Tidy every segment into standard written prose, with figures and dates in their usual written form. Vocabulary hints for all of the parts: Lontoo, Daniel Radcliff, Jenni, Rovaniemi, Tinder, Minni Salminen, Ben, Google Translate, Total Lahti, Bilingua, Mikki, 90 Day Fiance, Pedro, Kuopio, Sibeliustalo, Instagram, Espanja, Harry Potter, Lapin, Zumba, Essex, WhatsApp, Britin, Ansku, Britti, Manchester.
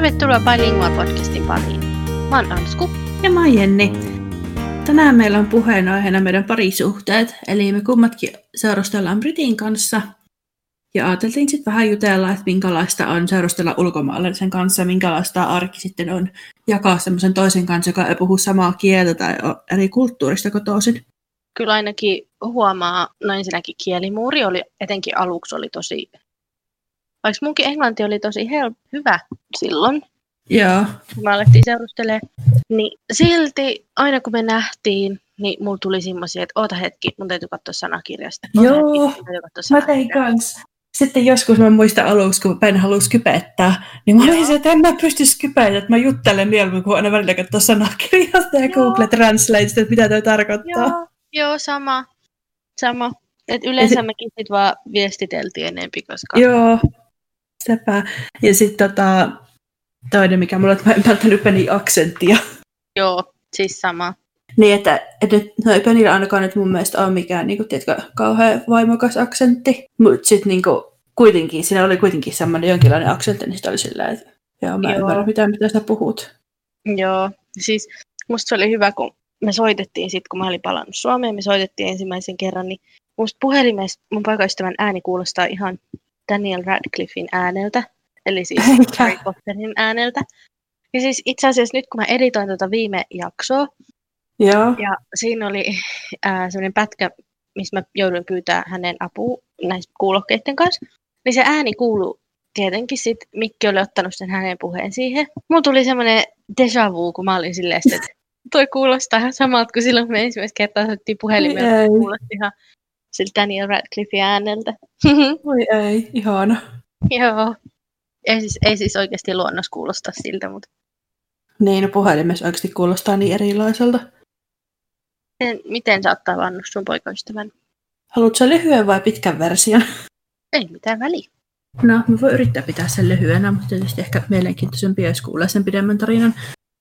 Tervetuloa Bilingua-podcastin pariin. Mä oon Ansku. Ja mä oon Jenni. Tänään meillä on puheenaiheena meidän parisuhteet, eli me kummatkin seurustellaan Britin kanssa. Ja ajateltiin sitten vähän jutella, että minkälaista on seurustella ulkomaalaisen kanssa, minkälaista arki sitten on jakaa semmoisen toisen kanssa, joka ei puhu samaa kieltä tai eri kulttuurista kotoisin. Kyllä ainakin huomaa, no ensinnäkin kielimuuri oli, etenkin aluksi oli tosi... Vaikka munkin englanti oli tosi hyvä silloin, kun me alettiin seurustelemaan, niin silti aina kun me nähtiin, niin mulla tuli semmoisia, että oota hetki, mun täytyy katsoa sanakirjasta. Joo, mä tein kanssa. Sitten joskus mä muistan aluksi, kun Ben halusi kypettää, niin mä olin se, että en mä pysty kypettämään, että mä juttelen mieluummin, kun aina välillä katsoa sanakirjasta ja Google Translate, että mitä toi tarkoittaa. Joo, sama. Et yleensä mekin sitten vaan viestiteltiin enemmän, koska... Joo. Sepä. Ja sitten toinen, mikä mulla on, että mä en välttänyt Benin aksenttia. Joo, siis sama. Niin, että no ei Benillä ainakaan nyt mun mielestä ole mikään niin kun, tiedätkö, kauhean voimakas aksentti. Mutta sitten niin kuitenkin, siinä oli kuitenkin semmoinen jonkinlainen aksentti, niin sitä oli sillä, että joo, mä en varmaan mitä sä puhut. Joo, siis musta se oli hyvä, kun me soitettiin sitten, kun mä olin palannut Suomeen, me soitettiin ensimmäisen kerran, niin musta puhelimessa mun poikaystävän ääni kuulostaa ihan... Daniel Radcliffin ääneltä, eli siis Harry Potterin ääneltä. Ja siis itse asiassa nyt, kun mä editoin tuota viime jaksoa, ja siinä oli semmoinen pätkä, missä mä jouduin pyytää hänen apua näistä kuulokkeiden kanssa, niin se ääni kuuluu tietenkin sitten, Mikki oli ottanut sen hänen puheen siihen. Mulla tuli semmoinen déjà vu, kun mä olin silleen, että toi kuulostaa ihan samalta kuin silloin, kun me ensimmäistä kertaa soittiin puhelimella, kuulosti ihan... Sillä Daniel Radcliffin ääneltä. Voi ei, ihana. Joo. Ei siis oikeasti luonnos kuulosta siltä, mutta... Niin, no puhelimessa oikeasti kuulostaa niin erilaiselta. Miten sä oot tavannut sun poikaystävän? Haluatko sä lyhyen vai pitkän version? Ei mitään väliä. No, mä voin yrittää pitää sen lyhyenä, mutta tietysti ehkä mielenkiintoisempi, jos kuulee sen pidemmän tarinan.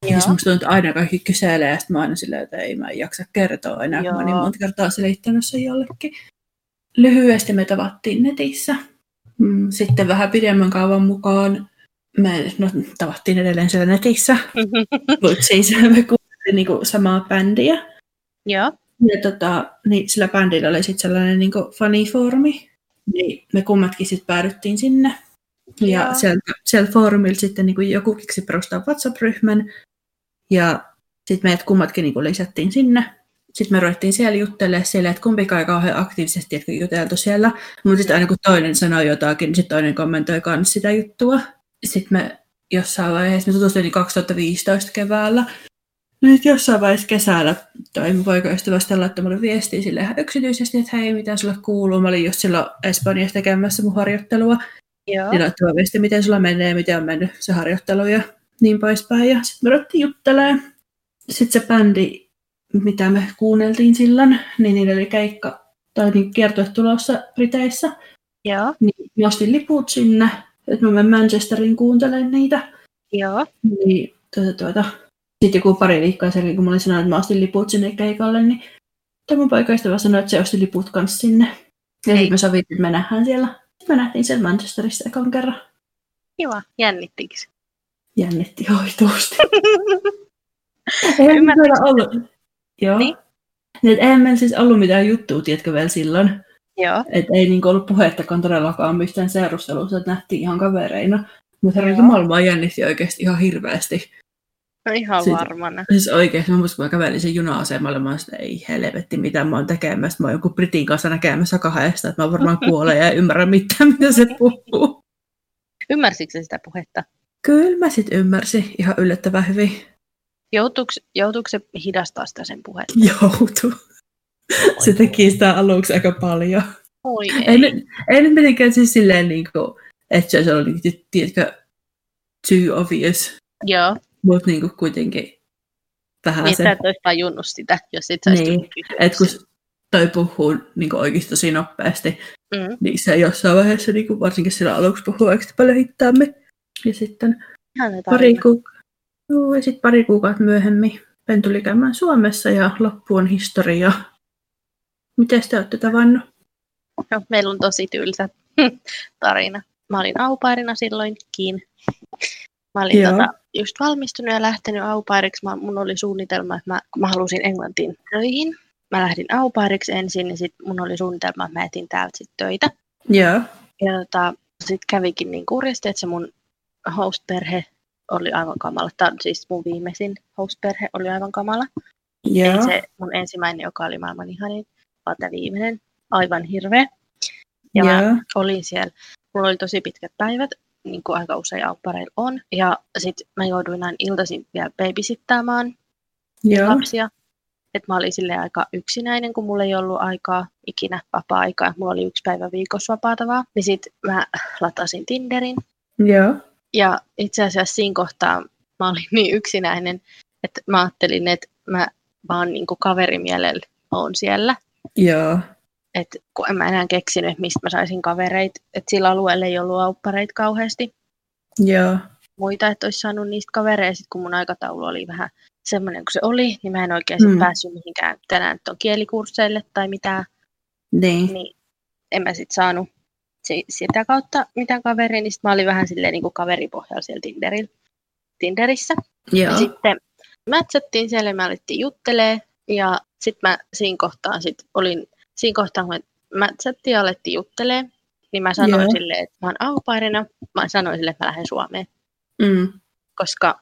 Joo. Siis musta on aina kaikki kyselee, ja sitten mä aina silleen, että ei mä jaksa kertoa enää. Joo. Mä niin monta kertaa selittänyt sen jollekin. Lyhyesti me tavattiin netissä. Sitten vähän pidemmän kaavan mukaan me tavattiin edelleen siellä netissä. Mutta siis me kuultiin niinku samaa bändiä. Joo. Ja niin sillä bändillä oli sitten sellainen niinku fanifoorumi. Niin me kummatkin sitten päädyttiin sinne. Ja siellä foorumilla sitten niinku joku keksi perustaa WhatsApp-ryhmän. Ja sitten meidät kummatkin niinku lisättiin sinne. Sitten me ruvettiin siellä juttelemaan siellä, että kumpikaan ei kauhean aktiivisesti juteltu siellä. Mutta sitten aina kun toinen sanoi jotakin, niin sitten toinen kommentoi myös sitä juttua. Sitten me jossain vaiheessa, me tutustuin 2015 keväällä. Nyt jossain vaiheessa kesällä toi mun poikaystävästä laittamalle viestiä sille ihan yksityisesti, että hei, mitä sulle kuuluu. Mä olin just silloin Espanjassa tekemässä mun harjoittelua. Ja laittava viesti, miten sulla menee, miten on mennyt se harjoittelu ja niin poispäin. Ja sitten me ruvettiin juttelemaan. Sitten se bändi, mitä me kuunneltiin silloin, niin niillä oli keikka tai niin kiertue tulossa Briteissä. Joo. Niin me ostin liput sinne, että mä menen Manchesterin kuuntelemaan niitä. Joo. Niin, sitten joku pari viikkoa sen, kun mä olin sanonut, että mä ostin liput sinne keikalle, niin tämä mun poikaystävä sanoi, että se osti liput kanssa sinne. Ja sitten me sovittiin, että me nähdään siellä. Mä nähtiin sen Manchesterissa ekan kerran. Kiva. Jännittikö? Jännitti hoituusti. Eihän meillä ollut. Joo. Niin? Eihän meillä siis ollut mitään juttua, tiedätkö vielä silloin. Joo. Et ei niinku ollut puhettakaan todellakaan mistään seurustelussa, että nähtiin ihan kavereina. Mutta herran jumala jännitti oikeasti ihan hirveästi. No ihan siis, varmana. Siis oikeesti, mä muistin, kun mä kävelin sen juna-asemalle, mä olin sitä, ei helvetti, mitä mä oon tekemässä. Mä oon jonkun Britin kanssa näkemässä kahdesta, että mä varmaan kuolen ja en ymmärrä mitään, mitä se puhuu. Ymmärsitkö sä sitä puhetta? Kyllä mä sit ymmärsin ihan yllättävän hyvin. Joutuuko se hidastaa sitä sen puhetta? Joutuu. Se teki sitä aluksi aika paljon. Oi ei. Ei nyt mitenkään siis silleen, niin kuin, että se oli, tiedätkö, too obvious. Joo. Mutta niinku kuitenkin vähän niin, sen... Niin, sä et olisi tajunnut sitä, jos et sä olisi tullut kysymyksiä. Että kun toi puhuu niinku oikeasti tosi nopeasti, niin se jossain vaiheessa, niinku, varsinkin sillä aluksi puhuu oikeasti paljon hittaammin. Ja sitten pari kuukautta myöhemmin Ben tuli käymään Suomessa ja loppu on historia. Miten te olette tavannut? No, meillä on tosi tylsä tarina. Mä olin au pairina silloinkin. Mä olin just valmistunut ja lähtenyt au pairiksi. Mun oli suunnitelma, että kun mä halusin Englantiin töihin. Mä lähdin au pairiksi ensin, niin sit mun oli suunnitelma, että mä etin täältä sit töitä. Yeah. Ja sit kävikin niin kurjasti, että se mun host-perhe oli aivan kamala. Siis mun viimeisin host-perhe oli aivan kamala. Yeah. Ei se mun ensimmäinen, joka oli maailman ihanin, vaan tämä viimeinen. Aivan hirveä. Ja mä olin siellä. Mulla oli tosi pitkät päivät, niin kuin aika usein auppareilla on. Ja sit mä jouduin aina iltaisin vielä babysittaamaan lapsia. Et mä olin silleen aika yksinäinen, kun mulla ei ollut aikaa, ikinä vapaa-aikaa. Mulla oli 1 päivä viikossa vapaata vaan. Niin sit mä latasin Tinderin. Joo. Ja itse asiassa siinä kohtaa mä olin niin yksinäinen, että mä ajattelin, että mä vaan niinku kaverimielellä oon siellä. Joo. Et kun en mä enää keksinyt, että mistä mä saisin kavereita. Että sillä alueella ei ollut auppareita kauheasti. Joo. Muita, että olisi saanut niistä kavereita. Sitten kun mun aikataulu oli vähän semmoinen kuin se oli, niin mä en oikein päässyt mihinkään. Tänään nyt on kielikursseille tai mitään. Niin en mä sit saanut sitä kautta mitään kaveria. Niin sit mä olin vähän silleen niin kuin kaveripohjalla siellä Tinderissä. Joo. Ja sitten mätsättiin siellä ja me alettiin juttelemaan. Ja sit mä siinä kohtaa, kun mä chattiin ja alettiin juttelemaan, niin mä sanoin silleen, että mä oon aupairina. Mä sanoin silleen, että mä lähden Suomeen. Mm. Koska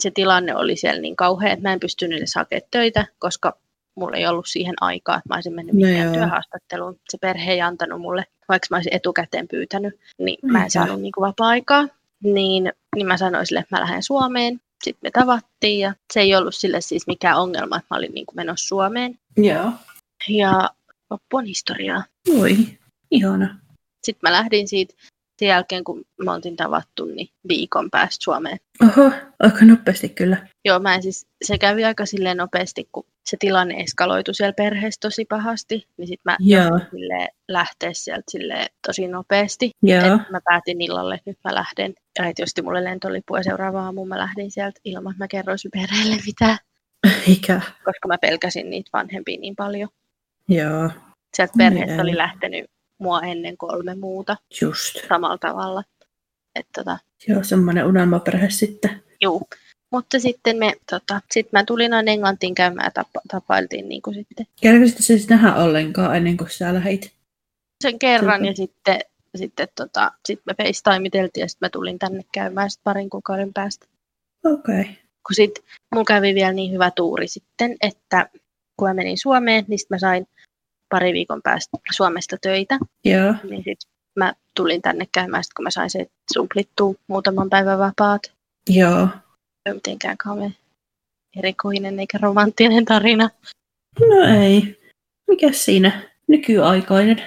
se tilanne oli siellä niin kauhea, että mä en pystynyt edes hakemaan töitä, koska mulla ei ollut siihen aikaa, että mä olisin mennyt mitään työhaastatteluun. Se perhe ei antanut mulle, vaikka mä olisin etukäteen pyytänyt, niin mä en saanut niin kuin vapaa-aikaa. Niin mä sanoin silleen, että mä lähden Suomeen. Sitten me tavattiin ja se ei ollut sille siis mikään ongelma, että mä olin niin kuin menossa Suomeen. Joo. Ja loppu on historiaa. Oi, ihana. Sitten mä lähdin siitä sen jälkeen, kun me oltiin tavattu, niin viikon päästä Suomeen. Oho, aika nopeasti kyllä. Joo, se kävi aika silleen nopeasti, kun se tilanne eskaloitu siellä perheessä tosi pahasti. Niin sitten mä lähteä sieltä silleen tosi nopeasti. Mä päätin illalle, että nyt mä lähden. Ja tietysti mulle lentolippu ja seuraava aamuun mä lähdin sieltä ilman, että mä kerroisin perheelle mitään. Eikä. Koska mä pelkäsin niitä vanhempia niin paljon. Joo. Sieltä perheestä oli lähtenyt mua ennen 3 muuta. Just. Samalla tavalla. Et Joo, semmoinen unelmaperhe sitten. Joo. Mutta sitten mä tulin aina Englantiin käymään ja tapailtiin niin kuin sitten. Kerkesitkö sä siis nähdä ollenkaan ennen kuin sä lähdit? Sen kerran ja sitten me FaceTimeiteltiin ja sitten mä tulin tänne käymään sitten parin kuukauden päästä. Okei. Okay. Kun sitten mun kävi vielä niin hyvä tuuri sitten, että kun mä menin Suomeen, niin sitten mä sain 2 viikon päästä Suomesta töitä. Joo. Niin sitten mä tulin tänne käymään, kun mä sain se suplittua muutaman päivän vapaat. Joo. Ei mitenkään kauhean erikoinen eikä romanttinen tarina. No ei. Mikäs siinä? Nykyaikainen.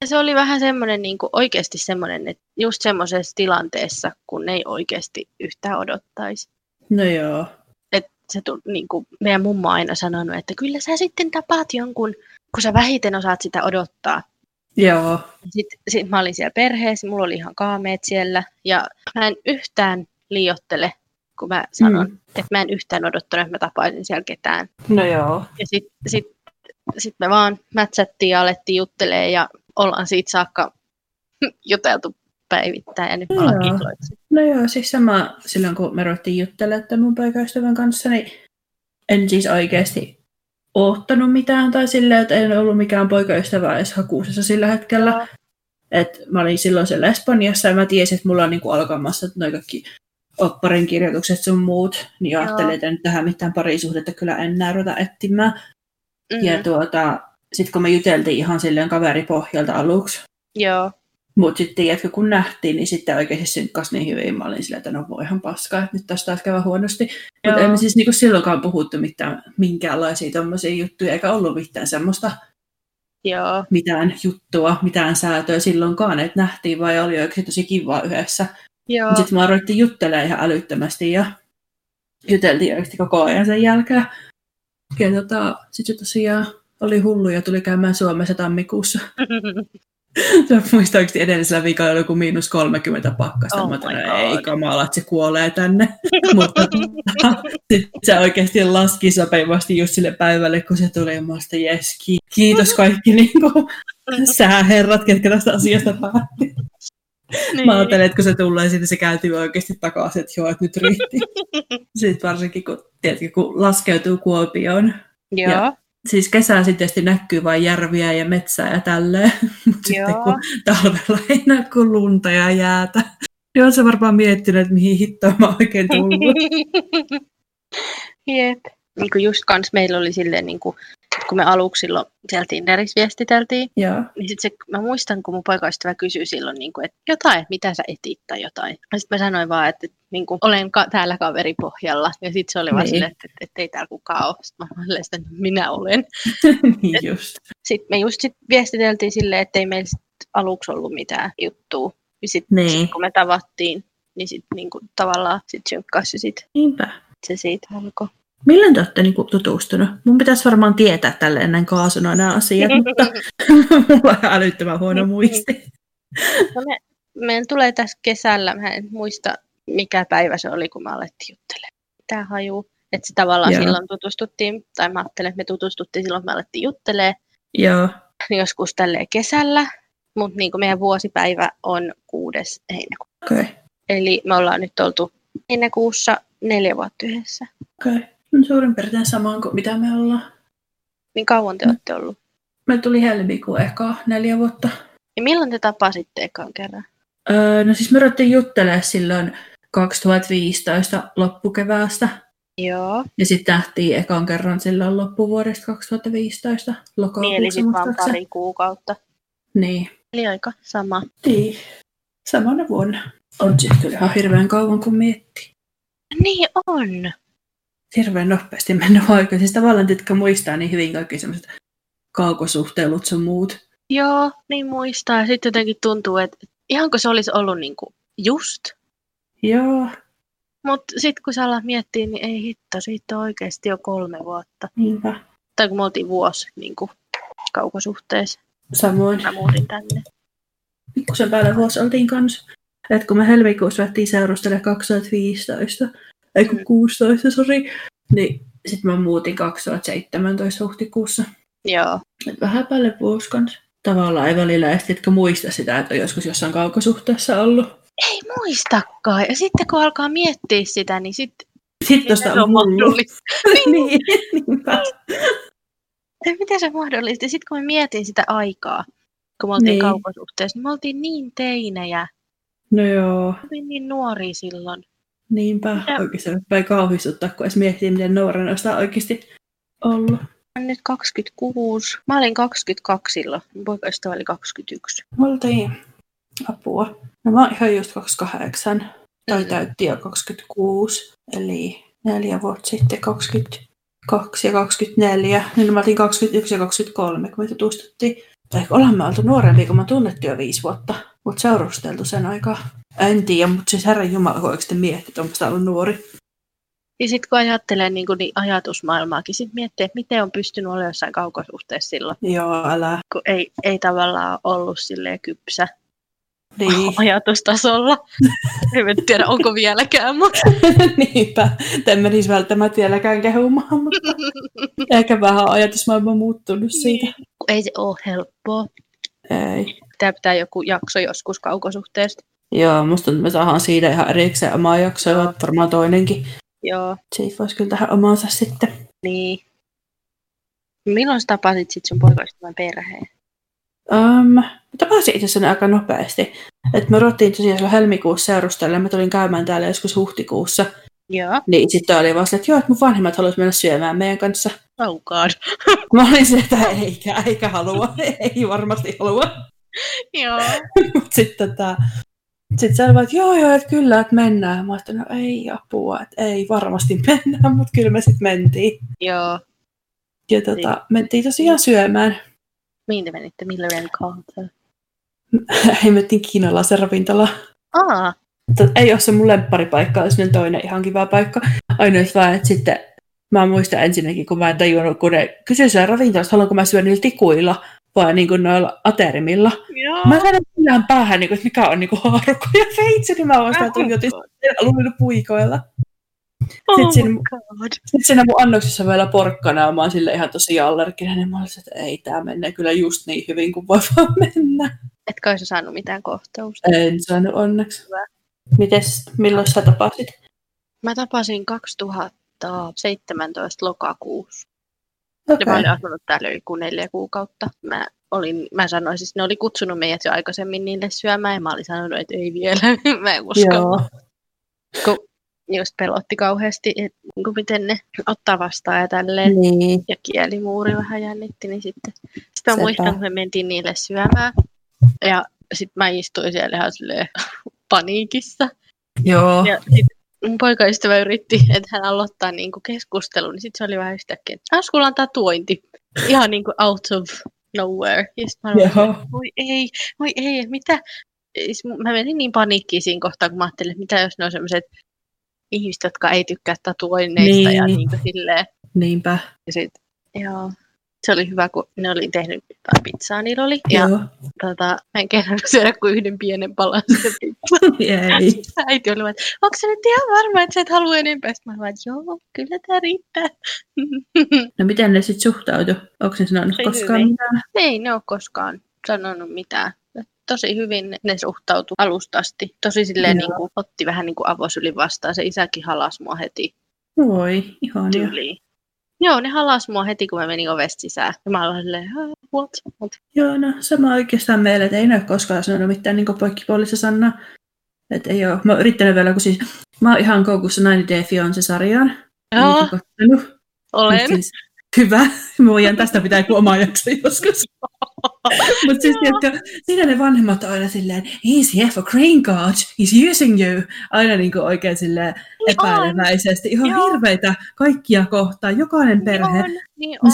Ja se oli vähän semmoinen, niin kuin oikeasti semmoinen, että just semmoisessa tilanteessa, kun ei oikeasti yhtään odottaisi. No joo. Niin kuin meidän mummo aina sanonut, että kyllä sä sitten tapaat jonkun, kun sä vähiten osaat sitä odottaa. Joo. Sitten mä olin siellä perheessä, mulla oli ihan kaameet siellä. Ja mä en yhtään liioittele, kun mä sanon, että mä en yhtään odottanut, että mä tapaisin siellä ketään. No joo. Ja sit me vaan mätsättiin ja alettiin juttelemaan ja ollaan siitä saakka juteltu päivittäin ja nyt ollaan kihloitsi. No joo, siis sama silloin kun me ruvettiin juttelemaan tämän mun poikaystävän kanssa, niin en siis oikeasti oottanut mitään tai silleen, että en ollut mikään poikaystävä edes hakuusessa sillä hetkellä. No. Et mä olin silloin siellä Espanjassa ja mä tiesin, että mulla on niinku alkamassa noi kaikki opparin kirjoitukset sun muut, niin ajattelin, että nyt tähän mitään parisuhdetta kyllä enää ruveta etsimään. Mm-hmm. Ja sit kun me juteltiin ihan silleen kaveripohjalta aluksi. Joo. Mutta sitten tiedätkö, kun nähtiin, niin sitten oikeasti synkkas niin hyvin. Mä olin silleen, että no voihan paskaa, että nyt tässä taas käydä huonosti. Mutta emme siis niinku silloinkaan puhuttu mitään, minkäänlaisia tommosia juttuja, eikä ollut mitään semmoista mitään juttua, mitään säätöä silloinkaan. Että nähtiin vaan ja oli oikeasti tosi kivaa yhdessä. Sitten mä aloittiin juttelemaan ihan älyttömästi ja juteltiin oikeasti koko ajan sen jälkeen. Ja sitten tosiaan oli hullu ja tuli käymään Suomessa tammikuussa. Muistan oikeasti edellisellä viikolla oli joku -30 pakkasta. Oh, mä tänään, ei kamala, että se kuolee tänne. Mutta sitten se oikeasti laski sopivasti just sille päivälle, kun se tuli. Mä sitä, yes, kiitos kaikki niin sääherrat, ketkä tästä asiasta päätti. Niin. Mä ajattelen, että kun se tulee siitä, se kääntyy oikeasti takaisin, että joo, että nyt ryhti. Sitten varsinkin, kun, tiedätkö, kun laskeutuu Kuopioon. Joo. Ja, siis kesää sitten tietysti näkyy vain järviä ja metsää ja tälleen. Mutta sitten kun talvella ei näy kuin lunta ja jäätä, niin on se varmaan miettinyt, että mihin hittoon mä oikein tullut. Jep. Niin kuin just kans meillä oli silleen, niin kuin, kun me aluksi silloin siellä Tinderissä viestiteltiin, yeah. Niin sit se, mä muistan, kun mun poikaystävä kysyi silloin, niin kuin, että jotain, että mitä sä etit tai jotain. Ja sit mä sanoin vaan, että niin kuin, olen täällä kaveripohjalla. Ja sit se oli vaan silleen, että ei täällä kukaan ole. Sit mä olin sitä, että minä olen. Just. Sit me just sit viestiteltiin silleen, että ei meillä sit aluksi ollut mitään juttua. Ja sit, sit kun me tavattiin, niin sit niin kuin, tavallaan sit synkkas se sit. Niinpä. Se siitä alkoi. Milloin te olette niinku tutustunut? Mun pitäisi varmaan tietää tälle ennen kaasuna nämä asiat, mutta mulla on älyttömän huono muisti. No meidän tulee tässä kesällä, mä en muista mikä päivä se oli, kun mä alettiin juttelemaan. Tää hajuu, että se tavallaan silloin tutustuttiin, tai mä ajattelen, että me tutustuttiin silloin, kun me alettiin juttelemaan. Joo. Joskus tälleen kesällä, mutta niinku meidän vuosipäivä on 6. heinäkuuta. Okay. Eli me ollaan nyt oltu heinäkuussa 4 vuotta yhdessä. Okay. No suurin piirtein samaan kuin mitä me ollaan. Niin kauan te olette ollut? Me tuli helmikuun ekaa 4 vuotta. Ja milloin te tapasitte ekaan kerran? No siis me ruvettiin juttelemaan silloin 2015 loppukeväästä. Joo. Ja sitten nähtiin ekaan kerran silloin loppuvuodesta 2015 lokakuussa. Niin eli sitten vaan pari kuukautta. Niin. Eli aika sama. Niin. Samana vuonna. On sitten kyllä ihan hirveän kauan kun miettii. Niin on. Hirveän nopeasti mennyt aikaan. Siis tavallaan tietkä muistaa niin hyvin kaikki semmoiset kaukosuhteilut sun muut. Joo, niin muistaa. Sitten jotenkin tuntuu, että ihanko se olisi ollut niinku just. Joo. Mutta sitten kun sä alat miettiä, niin ei hitto, siitä on oikeasti jo 3 vuotta. Niinpä. Tai kun me oltiin vuosi niinku kaukosuhteessa. Samoin. Mä muutin tänne. Pikkusen päälle vuosi oltiin kanssa. Et kun me helmikuussa lähtiin seurustelemaan 2015, ei kun 16, sori. Niin sit mä muutin 2017 huhtikuussa. Joo. Et vähän päälle vuosi kanssa. Tavallaan ei välillä etsitkö muista sitä, että on joskus jossain kaukosuhteessa ollut. Ei muistakaan. Ja sitten kun alkaa miettiä sitä, niin sit tosta on mahdollista. Niin, niinpä. Miten se mahdollista? Sitten kun mä mietin sitä aikaa, kun me oltiin kaukosuhteessa, niin me oltiin niin teinejä. No joo. Me oltiin niin nuoria silloin. Niinpä, oikeasti ei kauhistuttaa, kun edes miettii, miten nuorena sitä on oikeasti ollut. Mä nyt 26. Mä olin 22 silloin. Mun poikaystävä oli 21. Oltiin. Apua. No mä oon ihan just 28. Tai täyttiin jo 26. Eli 4 vuotta sitten 22 ja 24. Niin mä oltiin 21 ja 23, kun me tutustuttiin. Tai ollaan me oltu nuorempia, kun mä tunnettiin jo 5 vuotta. Mut seurusteltu sen aikaa. En tiedä, mutta siis herranjumala, kun oikeasti miettii, että onko sitä ollut nuori. Ja sitten kun ajattelee niin ajatusmaailmaakin, sitten miettii, että miten on pystynyt olemaan jossain kaukosuhteessa silloin. Joo, älä. Kun ei tavallaan ollut silleen kypsä niin. Ajatustasolla. En tiedä, onko vieläkään, mutta... Niinpä, en menisi välttämättä vieläkään kehumaan, mutta ehkä vähän ajatusmaailma on muuttunut siitä. Ei se ole helppoa. Ei. Tämä pitää joku jakso joskus kaukosuhteesta. Joo, musta tuntuu, että me saadaan siitä ihan erikseen omaa jaksoa, varmaan toinenkin. Joo. Siitä voisi kyllä tähän omaansa sitten. Niin. Milloin sä tapasit sit sun poikaystävän perheen? Tapasin itse asiassa aika nopeasti. Et me ruottiin tosiaan silloin helmikuussa seurustelemaan, mä tulin käymään täällä joskus huhtikuussa. Joo. Niin sitten oli vaan silleen, että joo, että mun vanhemmat haluaisi mennä syömään meidän kanssa. Oh god. Mä olin silleen, että eikä halua, ei varmasti halua. Joo. Mut sitten Sitten se oli vaan, että joo, että kyllä, että mennään. Mä ajattelin, no ei apua, että ei varmasti mennään, mutta kyllä me sitten mentiin. Joo. Ja mentiin tosiaan syömään. Mihin te menitte? Millä rankalta? Ei, mentiin kiinalaisen ravintolaan. Aa. Ei ole se mun lempparipaikka, olisi toinen ihan kiva paikka. Ainoa vaan, että sitten mä muistan ensinnäkin, kun mä en tajunnut, kun ne kyseisellä ravintolassa, haluanko mä syödä niillä tikuilla. Vaan niin kuin noilla aterimilla. Joo. Mä sanon millään päähän, että mikä on haarukko ja feitsi, niin mä vastaan tullut jotenkin puikoilla. Oh sitten siinä mun annoksessa vielä porkkana, mä oon sille ihan tosi allerginen, niin mä olisin, että ei, tää menee kyllä just niin hyvin kuin voi vaan mennä. Etkä olisi saanut mitään kohtausta? En saanut onneksi. Mites, milloin sä tapasit? Mä tapasin 2017 lokakuussa. Okay. Mä olin asunut täällä yli 4 kuukautta. Mä sanoin, siis ne oli kutsunut meidät jo aikaisemmin niille syömään, ja mä olin sanonut, että ei vielä, mä en usko. Just pelotti kauheasti, että miten ne ottaa vastaan ja tälleen. Niin. Ja kielimuuri vähän jännitti, niin sitten sitä muistan, kun me mentiin niille syömään. Ja sitten mä istuin siellä ihan silleen paniikissa. Joo. Ja sitten mun poikaystävä yritti, että hän aloittaa niinku keskustelun, niin sitten se oli vähän yhtäkkiä, että Anskulla on tatuointi. Ihan niinku out of nowhere. Ja sitten mä olin, voi ei, mitä? Mä menin niin paniikkiin siinä kohtaa, kun mä ajattelin, että mitä jos ne on sellaiset ihmiset, jotka ei tykkää tatuoinneista niin. Ja niin kuin silleen. Niinpä. Ja sit, joo. Se oli hyvä, kun ne oli tehnyt pizzaa, niillä oli. Joo. Ja mä en kerran syödä kuin yhden pienen palan sitä pizzaa. Ei. Äiti oli, että onko se nyt ihan varma, että sä et halua enempää? Sitten mä olin, että joo, kyllä tää riittää. No miten ne sit suhtautu? Onko ne sanonut koskaan mitään? Ei ne ole koskaan sanonut mitään. Tosi hyvin ne suhtautui alustasti. Tosi silleen niin kuin, otti vähän niin kuin avosylin vastaan. Se isäkin halasi mua heti. Voi, ihania. Tyliin. Joo, ne halasi mua heti, kun mä menin ovesta sisään. Ja mä olin silleen, what? Joo, no sama oikeastaan meillä, että ei ne ole koskaan sanonut mitään niin kuin poikkipuolissa sanaa. Että ei ole. Mä oon yrittänyt vielä, kun siis mä oon ihan koukussa 90 Day Fiance-sarjaan. Joo, olen. Siis, hyvä. Mä voin tästä pitää kuin omaa jaksoa joskus. Mutta siis siinä ne vanhemmat on aina silleen, he's here for green card, he's using you. Aina niinku oikein silleen epäileväisesti. Ihan hirveitä kaikkia kohtaa, jokainen perhe. Niin on.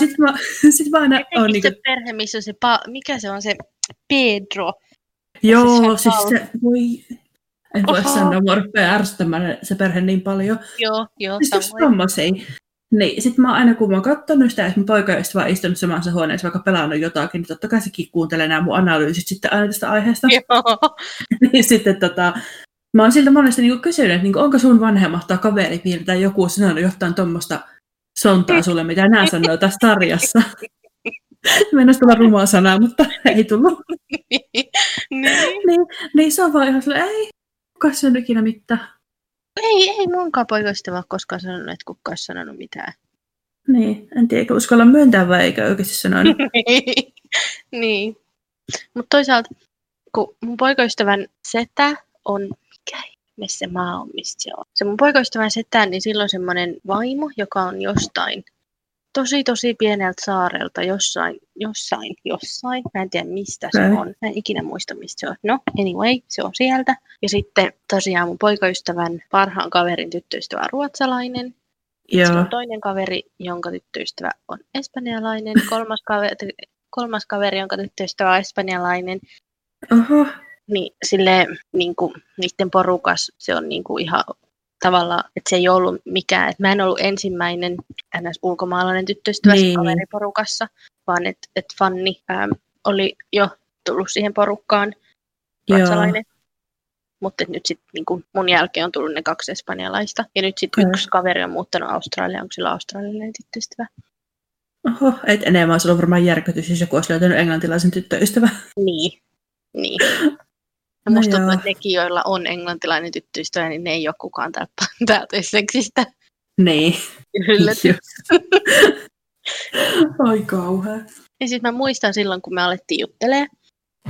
Sit mä aina on niinku se perhe, missä on se, mikä se on se Pedro. Joo, siis se voi. En voi sanoa, mä rupean ärsyttämään se perhe niin paljon. Joo, siis samoin. Niin, sit mä aina kun mä oon kattonut sitä, että mun poikaystävä on istunut samassa huoneessa, vaikka pelannut jotakin, niin totta kai sekin kuuntelee nämä mun analyysit sitten aina tästä aiheesta. Joo. Niin sitten mä oon siltä monesti niinku kysynyt, että niinku, onko sun vanhemmat tai kaveripiiri tai joku sanonut jotain tommoista sontaa sulle, mitä nää sanoo tässä sarjassa. Mennäisi tulla rumaa sanaa, mutta ei tullut. Niin se on vaan ihan silleen, ei, kukaan sanonut ikinä mitään. Ei munkaan poikaystävä ole koskaan sanonut, että kukaan olisi sanonut mitään. Niin, en tiedä, eikö uskalla myöntää vai eikä oikeasti sanonut. Niin. Mutta toisaalta, kun mun poikaystävän setä on, mikä ihmeessä se maa on, mistä se on. Se mun poikaystävän setä, niin silloin semmoinen vaimo, joka on jostain tosi pieneltä saarelta jossain. Mä en tiedä, mistä se on. Mä en ikinä muista, mistä se on. No, anyway, se on sieltä. Ja sitten tosiaan mun poikaystävän parhaan kaverin tyttöystävä on ruotsalainen. Joo. Sitten on toinen kaveri, jonka tyttöystävä on espanjalainen. Kolmas kaveri, jonka tyttöystävä on espanjalainen. Oho. Niin, silleen, niinku, niiden porukas, se on niinku ihan tavallaan, että se ei ollut mikään, että mä en ollut ensimmäinen ulkomaalainen tyttöystävä niin. Kaveriporukassa, vaan että et Fanni oli jo tullut siihen porukkaan, ruotsalainen. Mutta nyt sitten niinku, mun jälkeen on tullut ne 2 espanjalaista, ja nyt sitten yksi kaveri on muuttanut Australiaan, onko sillä australialainen tyttöystävä? Oho, et enemmän olisi ollut varmaan järkytys, jos joku olisi löytänyt englantilaisen tyttöystävän. Niin. Ja musta tuntuu, että nekin, joilla on englantilainen tyttöystävä, niin ne ei ole kukaan täältä Essexistä. Niin. Yllätys. Ai kauhea. Ja sit mä muistan silloin, kun me alettiin juttelemaan.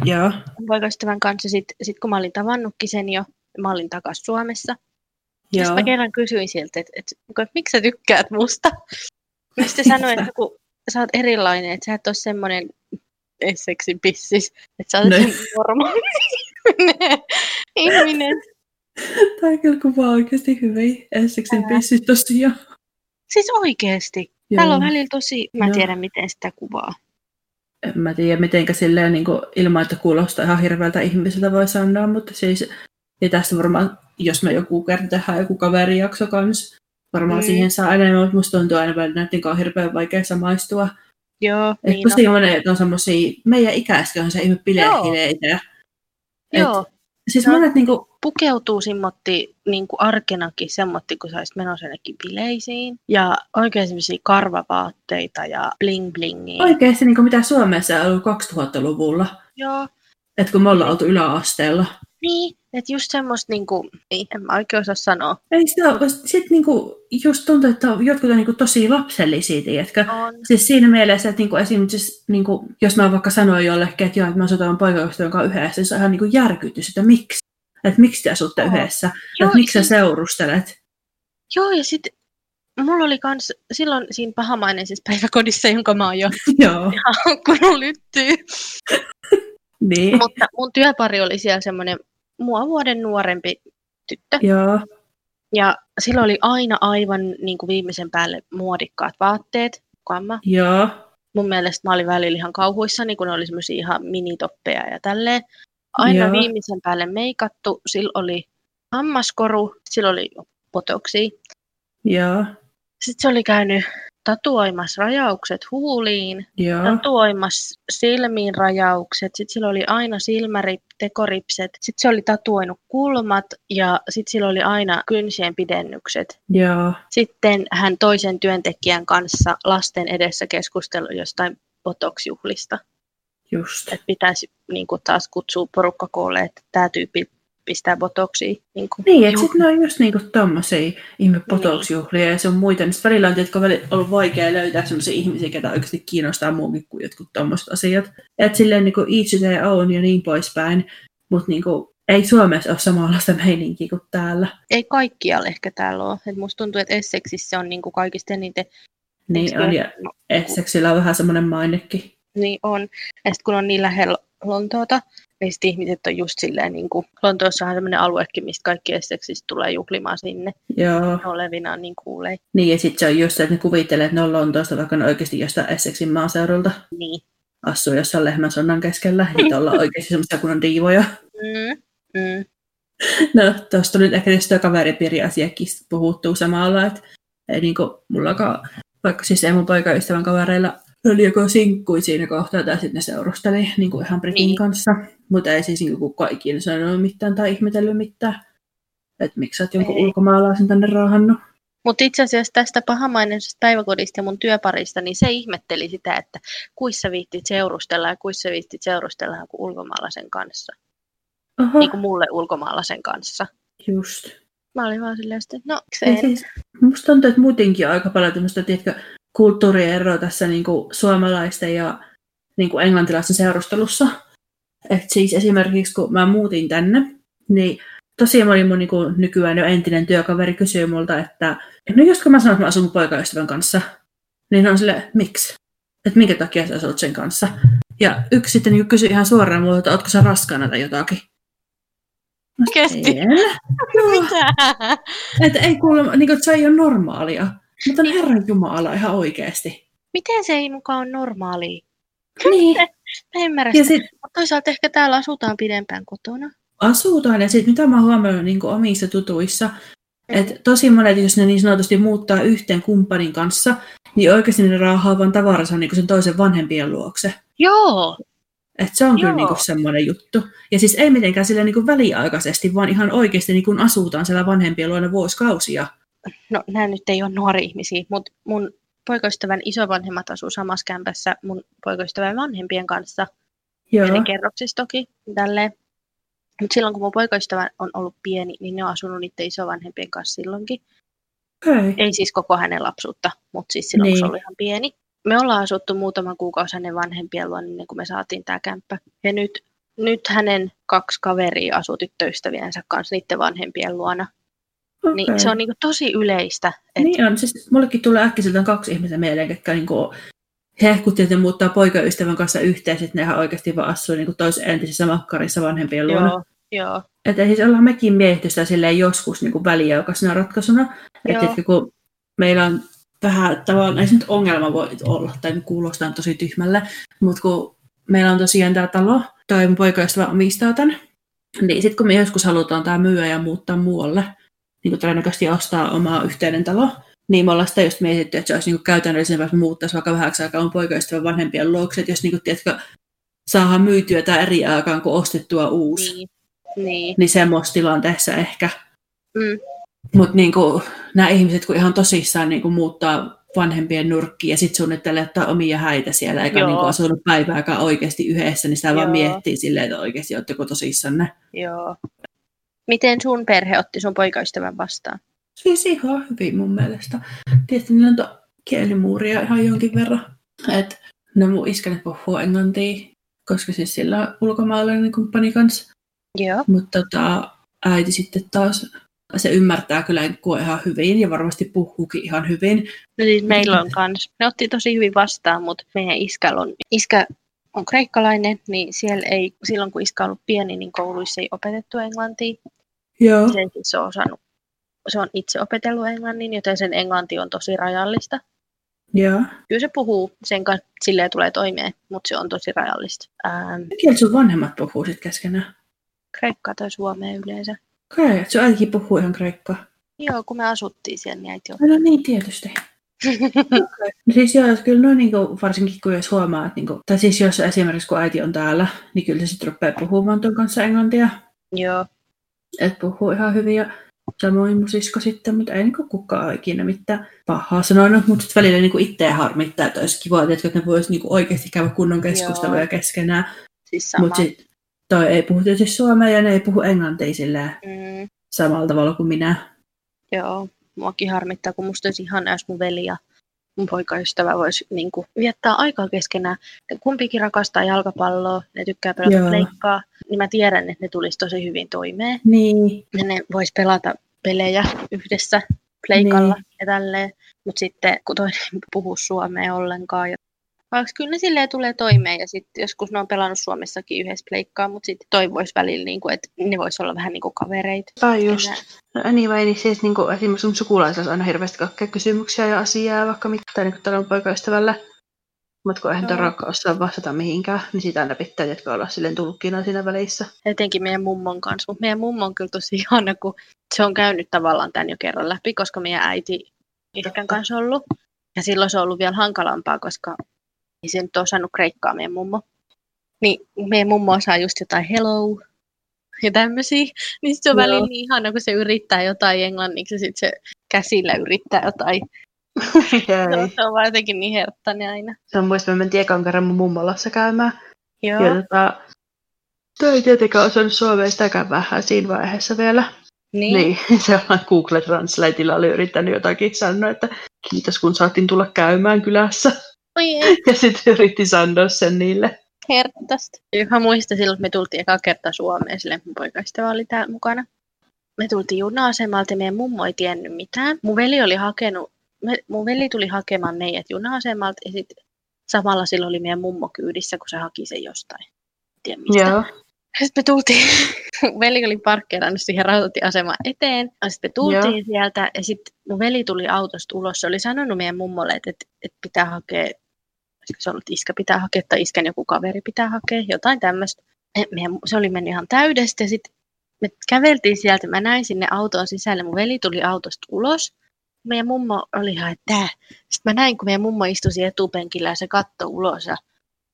Joo. Poikaystävän kanssa. Sit kun mä olin tavannutkin sen jo, mä olin takas Suomessa. Joo. Sitten mä kerran kysyin sieltä, että miksi sä tykkäät musta? Mä sitten sanoin, että kun sä oot erilainen, että sä et ole semmoinen Essexin pissis, että sä oot normaali. Ihminen. Tämä on kyllä kuvaa oikeasti hyvin. Essexin pissis tosiaan. Siis oikeasti. Joo. Täällä on välillä tosi, mä en tiedä miten sitä kuvaa. En mä tiedä mitenkä silleen niin kuin, ilman, että kuulostaa ihan hirveältä ihmiseltä voi sanoa, mutta siis ja tästä varmaan, jos mä joku kerta tehdään joku kaverijakso kanssa, varmaan siihen saa enemmän, mutta musta tuntuu aina välillä näiden on hirveän vaikea samaistua. Joo, et niin tosi monet on semmosia, meidän ikäisköhän se ihme bilehileitä. Joo. Siis monet niinku pukeutuu simmotti niinku arkenakin semmotti, kun sä olisit menossa jonnekin bileisiin. Ja oikein semmosia karvavaatteita ja bling blingiä. Oikeesti niinku mitä Suomessa on ollut 2000-luvulla. Joo. Että kun me ollaan oltu yläasteella. Niin, että just semmoista, niinku, en mä oikein osaa sanoa. Ei sitä, sit niinku, just tuntuu, että jotkut on niinku tosi lapsellisia, tiedätkö? On. Siis siinä mielessä, että niinku, esimerkiksi, niinku, jos mä vaikka sanoin jollekin, että joo, että mä asun tämän poikaystävän kanssa yhdessä, niin se on ihan niinku järkytys, että miksi? Että miksi te asutte yhdessä? Että miksi sä seurustelet? Joo, ja sitten mulla oli kans silloin siinä pahamaineisessa päiväkodissa, jonka mä oon jo ihan hankkunut lyttyyn. Niin. Mutta mun työpari oli siellä semmoinen mua vuoden nuorempi tyttö. Joo. Ja sillä oli aina aivan niin kuin viimeisen päälle muodikkaat vaatteet. Kamma. Joo. Mun mielestä mä olin välillä ihan kauhuissani, kun ne oli semmoisia ihan minitoppeja ja tälleen. Aina viimeisen päälle meikattu. Sillä oli hammaskoru. Sillä oli potoksia. Joo. Sitten se oli käynyt tatuoimassa rajaukset huuliin, tatuoimassa silmiin rajaukset, sitten sillä oli aina silmätekoripset, sitten se oli tatuoinut kulmat ja sitten sillä oli aina kynsien pidennykset. Joo. Sitten hän toisen työntekijän kanssa lasten edessä keskusteli jostain botox-juhlista. Just. Että pitäisi niin kuin taas kutsua porukka koolle, että tämä tyyppi pistää botoksia. Niin, että sitten ne on just niinku tommosia ihme botox-juhlia ja se on muita. Sitten välillä on ollut vaikea löytää semmoisia ihmisiä, ketä oikeasti kiinnostaa muukin kuin jotkut tommoset asiat. Että silleen niinku each their own ja niin poispäin. Mutta niinku, ei Suomessa ole samanlaista meininkiä kuin täällä. Ei kaikkialla ehkä täällä ole. Et musta tuntuu, että Essexissä on niinku kaikista eniten. Niin on, ja Essexillä on vähän semmoinen mainekin. Niin on. Ja sitten kun on niin lähellä Lontoota, niin sitten ihmiset on just silleen, niin kuin Lontoossahan on tämmöinen aluekin, mistä kaikki Essexistä tulee juhlimaan sinne. Joo. Olevinaan niin kuulee. Niin, ja sitten se on just se, että ne kuvittelee, että ne on Lontoosta, vaikka ne oikeasti jostain Essexin maaseudulta. Niin. Asuu jossain lehmänsonnan keskellä, niitä ollaan oikeasti semmoisia kunnon diivoja. No, tuosta tuli ehkä tietysti tuo kaveripiiriasiakin puhuttuu samalla, että ei niin kuin mullakaan, vaikka siis ei mun poikaystävän kavereilla oli joko sinkkui siinä kohtaa tai sitten ne seurusteli niin kuin ihan Britin kanssa. Mutta ei siis niin kukaan ikinä sanonut mitään tai ihmetellyt mitään. Että miksi sä oot jonkun ulkomaalaisen tänne raahannut. Mutta itse asiassa tästä pahamaineisesta päiväkodista ja mun työparista, niin se ihmetteli sitä, että kuissa viittit seurustella ja kuissa viittit seurustella jonkun ulkomaalaisen kanssa. Aha. Niin kuin mulle ulkomaalaisen kanssa. Just. Mä olin vaan silleen, että no, ei siis, musta tuntuu, että muutenkin aika paljon tämmöistä, tiedätkö, kulttuurieroa tässä niin kuin suomalaisten ja niin kuin englantilaisten seurustelussa. Et siis esimerkiksi kun mä muutin tänne, niin tosiaan moni mun niin kuin nykyään jo entinen työkaveri kysyy multa, että no just kun mä sanon, että mä asun mun poikaystävän kanssa, niin on silleen, miksi? Että minkä takia sä asut sen kanssa? Ja yksi sitten niin kysyi ihan suoraan multa, että ootko sä raskaana tai jotakin? Kesti? Mitä? Että ei kuulemma, niin kuin, että se ei ole normaalia. Mutta on herranjumala ihan oikeasti. Miten se ei mukaan ole normaalia? Niin. Mä ymmärrän sitä. Mutta toisaalta ehkä täällä asutaan pidempään kotona. Asutaan, ja sitten mitä mä oon huomannut niin omissa tutuissa, että tosi monet, jos ne niin sanotusti muuttaa yhteen kumppanin kanssa, niin oikeasti ne raahaa vaan tavaransa niin sen toisen vanhempien luokse. Joo. Että se on kyllä niin semmoinen juttu. Ja siis ei mitenkään sillä niin väliaikaisesti, vaan ihan oikeasti niin asutaan siellä vanhempien luona vuosikausia. No, nämä nyt ei ole nuori ihmisiä, mutta mun poikaystävän isovanhemmat asuu samassa kämpässä mun poikaystävän vanhempien kanssa. Joo. Eri kerroksissa toki, tälleen. Mutta silloin, kun mun poikaystävä on ollut pieni, niin ne on asunut niiden isovanhempien kanssa silloinkin. Hei. Ei siis koko hänen lapsuutta, mutta siis silloin, niin, kun se oli ihan pieni. Me ollaan asuttu muutaman kuukausi hänen vanhempien luon, niin kun me saatiin tämä kämppä. Ja nyt hänen kaksi kaveria asuu tyttöystäviensä kanssa niiden vanhempien luona. Okay. Niin se on niinku tosi yleistä. Että niin on. Siis mullekin tulee äkkiseltään kaksi ihmistä mieleen, jotka niinku hehkuttiin, että muuttaa poikaystävän kanssa yhteen, sitten nehän oikeasti vaan asuu niinku toisen entisessä makkarissa vanhempien luona. Joo, joo. Että siis ollaan mekin miehitty sitä silleen joskus niinku väliaikaisena ratkaisuna. Että kun meillä on vähän tavallaan, ei se nyt ongelma voi olla, tai kuulostaa tosi tyhmälle, mutta kun meillä on tosiaan tämä talo, tai mun poikaystävä omistaa tämän, niin sitten kun me joskus halutaan tämä myyä ja muuttaa muualle, niin kuin todennäköisesti ostaa omaa yhteinen talo, niin me ollaan sitä just mietitty, että se olisi niin käytännöllisempää, että me muuttaisiin vaikka vähäksi aikaa mun poikaystävän vanhempien luokse, että jos niin kuin, tiedätkö, saadaan myytyä tai eri aikaan kuin ostettua uusi, niin semmoista tilanteessa ehkä. Mutta niin nämä ihmiset, kun ihan tosissaan niin kuin muuttaa vanhempien nurkkiin ja sitten suunnittelee ottaa omia häitä siellä, eikä niin asunut päivääkään oikeasti yhdessä, niin sitä vaan miettii silleen, että oikeasti ootteko tosissanne. Joo. Miten sun perhe otti sun poikaystävän vastaan? Siis ihan hyvin mun mielestä. Tietysti niillä on kielimuuria ihan jonkin verran. Et, no mun iskäni puhuu englantia, koska siis sillä on ulkomaalainen kumppani kanssa. Joo. Mutta äiti sitten taas, se ymmärtää kyllä ihan hyvin ja varmasti puhuukin ihan hyvin. No siis meillä on kans. Ne otti tosi hyvin vastaan, mutta meidän iskä on kreikkalainen, niin siellä ei, silloin kun iskä on ollut pieni, niin kouluissa ei opetettu englantia. Joo. Sen siis se on osannut. Se on itse opetellut englannin, joten sen englanti on tosi rajallista. Joo. Kyllä se puhuu, sen kanssa silleen tulee toimeen, mutta se on tosi rajallista. Mikä sun vanhemmat puhuu sitten keskenään? Kreikkaa tai suomea yleensä. Okei, sun äitikin puhuu ihan kreikkaa. Joo, kun me asuttiin siellä, niin äiti on. No niin, tietysti. No siis joo, kyllä no, niin kuin, varsinkin kun jos huomaa, että, niin kuin, tai siis jos esimerkiksi kun äiti on täällä, niin kyllä se sitten rupeaa puhumaan tuon kanssa englantia. Joo. Et puhuu ihan hyvin ja samoin mun sisko sitten, mutta ei niin kukaan ikinä mitään pahaa sanonut, mutta sitten välillä niin itseä harmittaa, että olisi kiva, että ne voisi niin oikeasti käydä kunnon keskusteluja keskenään. Siis mutta sitten toi ei puhu tietysti suomea ja ne ei puhu englantia sillä samalla tavalla kuin minä. Joo, muakin harmittaa, kun musta olisi ihan jos mun veli ja mun poikaystävä voisi niin viettää aikaa keskenään. Kumpikin rakastaa jalkapalloa, ne tykkää pelata pleikkaa, niin mä tiedän, että ne tulisi tosi hyvin toimeen. Niin. Ja ne vois pelata pelejä yhdessä pleikalla ja tälleen, mutta sitten kun toinen ei puhu suomea ollenkaan. Vaikka kyllä ne silleen tulee toimeen ja sitten joskus ne on pelannut Suomessakin yhdessä pleikkaa, mutta sitten toivoisi välillä, niin kuin, että ne voisi olla vähän niin kuin kavereita. Tai just. No anyway, niin siis niin kuin, esimerkiksi mun sukulaisella on aina hirveästi kaikkea kysymyksiä ja asiaa, vaikka mitään niin tällä on poikaystävällä. Mutta kun eihän torakka osaa vastata mihinkään, niin siitä aina pitää olla silleen tulkkina siinä välissä. Etenkin meidän mummon kanssa, mutta meidän mummo on kyllä tosi ihana, kun se on käynyt tavallaan tämän jo kerran läpi, koska meidän äiti iskän kanssa ollut. Ja silloin se on ollut vielä hankalampaa, koska ei se nyt ole osannut kreikkaa meidän mummo. Niin meidän mummo osaa just jotain hello ja tämmöisiä. Niin se on välillä niin ihana, kun se yrittää jotain englanniksi ja sitten se käsillä yrittää jotain. Se on vaan jotenkin niin herttäinen aina. Se on muista, me mentiin ekan kerran mun mummolassa käymään. Joo. Ja toi ei tietenkään osannut suomea sitäkään vähän siinä vaiheessa vielä. Niin se on Google Translateilla oli yrittänyt jotakin sanoa, että kiitos kun saatiin tulla käymään kylässä. Ja sitten yritti sanoa sen niille. Herttästä. Mä muistan silloin, että me tultiin ekaa kertaa Suomeen, silleen mun poikaystävä oli täällä mukana. Me tultiin juna-asemalta ja meidän mummo ei tiennyt mitään. Mun veli tuli hakemaan meidät juna-asemalta ja sitten samalla silloin oli meidän mummo kyydissä, kun se haki sen jostain. Tiedän mistä. Joo. Sitten me tultiin, mun veli oli parkkeerannut siihen rautatieaseman eteen, ja sitten me tultiin sieltä, ja sitten mun veli tuli autosta ulos, se oli sanonut meidän mummolle, että pitää hakea, se on ollut iskä pitää hakea, tai iskän joku kaveri pitää hakea, jotain tämmöistä. Se oli mennyt ihan täydestä, ja sitten me käveltiin sieltä, mä näin sinne auton sisälle, mun veli tuli autosta ulos, meidän mummo oli ihan, että sitten mä näin, kun meidän mummo istui etupenkillä, ja se katsoi ulos, ja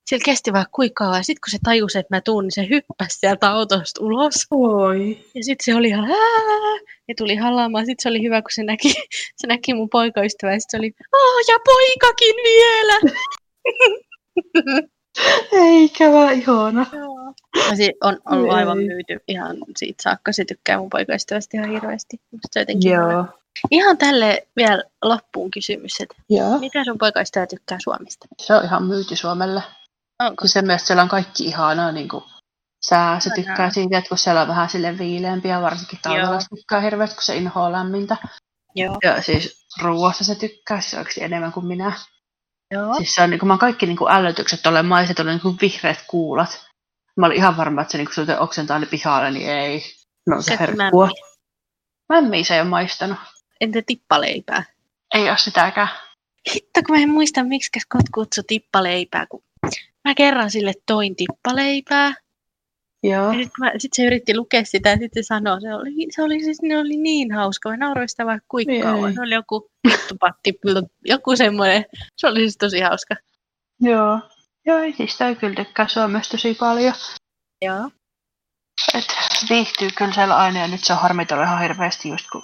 siellä kesti vaan kuinka kauan. Sitten kun se tajusi, että mä tuun, niin se hyppäsi sieltä autosta ulos. Oi. Ja sitten se oli ihan ja tuli halaamaan. Sitten se oli hyvä, kun se näki mun poikaystävää. Sitten se oli, ja poikakin vielä! Eikä vaan ihana. Joo. Se on ollut aivan myyty ihan siitä saakka. Se tykkää mun poikaystävästä ihan hirveästi. Se jotenkin ihan tälle vielä loppuun kysymys, että mitä sun poikaystävä tykkää Suomesta? Se on ihan myyty Suomelle. Onko? Sen mielestä siellä on kaikki ihanaa, niin kuin se tykkää siitä, että kun siellä on vähän sille viileämpiä, varsinkin talvella se tykkää hirveästi, kun se inhoaa lämmintä. Joo. Ja siis ruoasta se tykkää, siis oikeasti enemmän kuin minä. Joo. Siis se on, niin kuin, mä oon kaikki niin kuin ällötykset tuolle maiset, tuolle niin kuin vihreät kuulat. Mä olin ihan varma, että se niin kuin sulta oksentaa ne pihalle, niin ei. No se herkkua. Mämmiä se ei ole maistanut. Entä tippaleipää? Ei ole sitäkään. Hitto, kun mä en muista, miksi kot kutsui tippaleipää, kun mä kerran sille toin tippaleipää. Joo. Sitten se yritti lukea sitä ja sitten se sanoi, ne oli niin hauska. Mä nauroin sitä vaikka kuinka kauan. Se oli joku vittupatti, joku semmoinen. Se oli siis tosi hauska. Joo, siis toi kyllä tykkää Suomessa tosi paljon. Joo. Et viihtyy kyllä siellä aina ja nyt se on harmitellut ihan hirveästi just kun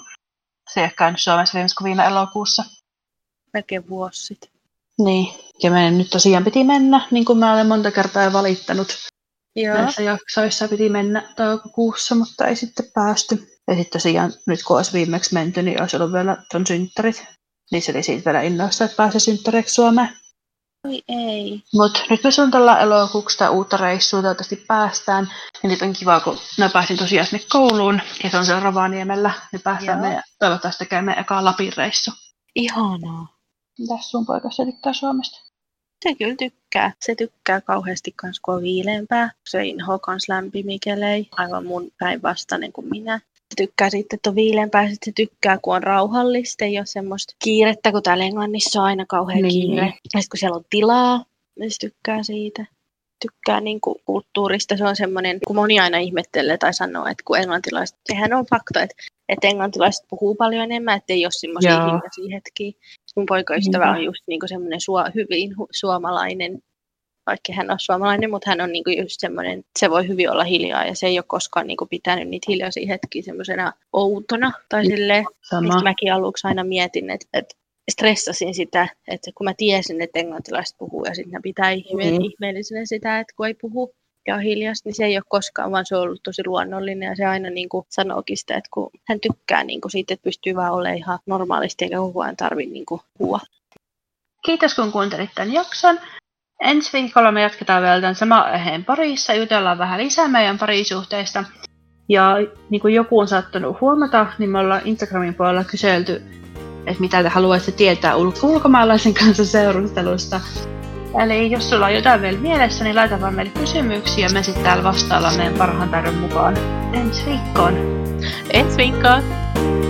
se ei ole käynyt Suomessa viimeksi kuin viime elokuussa. melkein vuosi sitten. Niin, ja meidän nyt tosiaan piti mennä, niin kuin mä olen monta kertaa valittanut. Joo. Näissä jaksoissa piti mennä toukokuussa, mutta ei sitten päästy. Ja sitten tosiaan, nyt kun olisi viimeksi menty, niin olisi ollut vielä ton synttärit. Niin se oli siitä vielä innoista, että pääsi synttäreiksi Suomeen. Oi ei. Mut nyt me suunnitellaan elokuuksi tää uutta reissua, toivottavasti päästään. Ja nyt on kiva, kun mä pääsin tosiaan sinne kouluun, ja se on siellä Rovaniemellä. Niin päästään meidän, toivottavasti käy meidän eka Lapin reissu. Ihanaa. Mitäs sun poikasta tykkää Suomesta? Se kyllä tykkää. Se tykkää kauheasti kans, kun on viileämpää. Se inhoa kans lämpimikelei, aivan mun päinvastainen kuin minä. Se tykkää sitten, että on viileämpää, ja sitten se tykkää, kun on rauhallista. Ei ole semmoista kiirettä, kun täällä Englannissa on aina kauhean kiire. Ja sitten kun siellä on tilaa, niin se tykkää siitä. Tykkää niin kuin kulttuurista. Se on semmoinen, kun moni aina ihmettelee tai sanoo, että kun englantilaiset, sehän on fakta, että englantilaiset puhuu paljon enemmän, että ei ole semmoisia hiljaisia hetkiä. Mun poikaystävä on just niin kuin semmoinen hyvin suomalainen, vaikka hän on suomalainen, mutta hän on niin kuin just semmoinen, se voi hyvin olla hiljaa ja se ei ole koskaan niin kuin pitänyt niitä hiljaisia hetkiä semmoisena outona. Tai silleen, mistä mäkin aluksi aina mietin, että stressasin sitä, että kun mä tiesin, että englantilaiset puhuu ja sitten pitää ihmeellisenä sitä, että kun ei puhu ja on hiljasta, niin se ei ole koskaan, vaan se on ollut tosi luonnollinen ja se aina niin kuin sanookin sitä, että kun hän tykkää niin kuin siitä, että pystyy vaan olemaan ihan normaalisti eikä koko ajan tarvitse niin kuin puhua. Kiitos kun kuuntelit tämän jakson. Ensi viikolla me jatketaan vielä tämän saman aiheen parissa, jutellaan vähän lisää meidän parisuhteista. Ja niin kuin joku on saattanut huomata, niin me ollaan Instagramin puolella kyselty, että mitä te haluaisitte tietää ulkomaalaisen kanssa seurustelusta. Eli jos sulla on jotain vielä mielessä, niin laita vaan meille kysymyksiä ja me sitten täällä vastaillaan meidän parhaan taidon mukaan. Ensi viikkoon!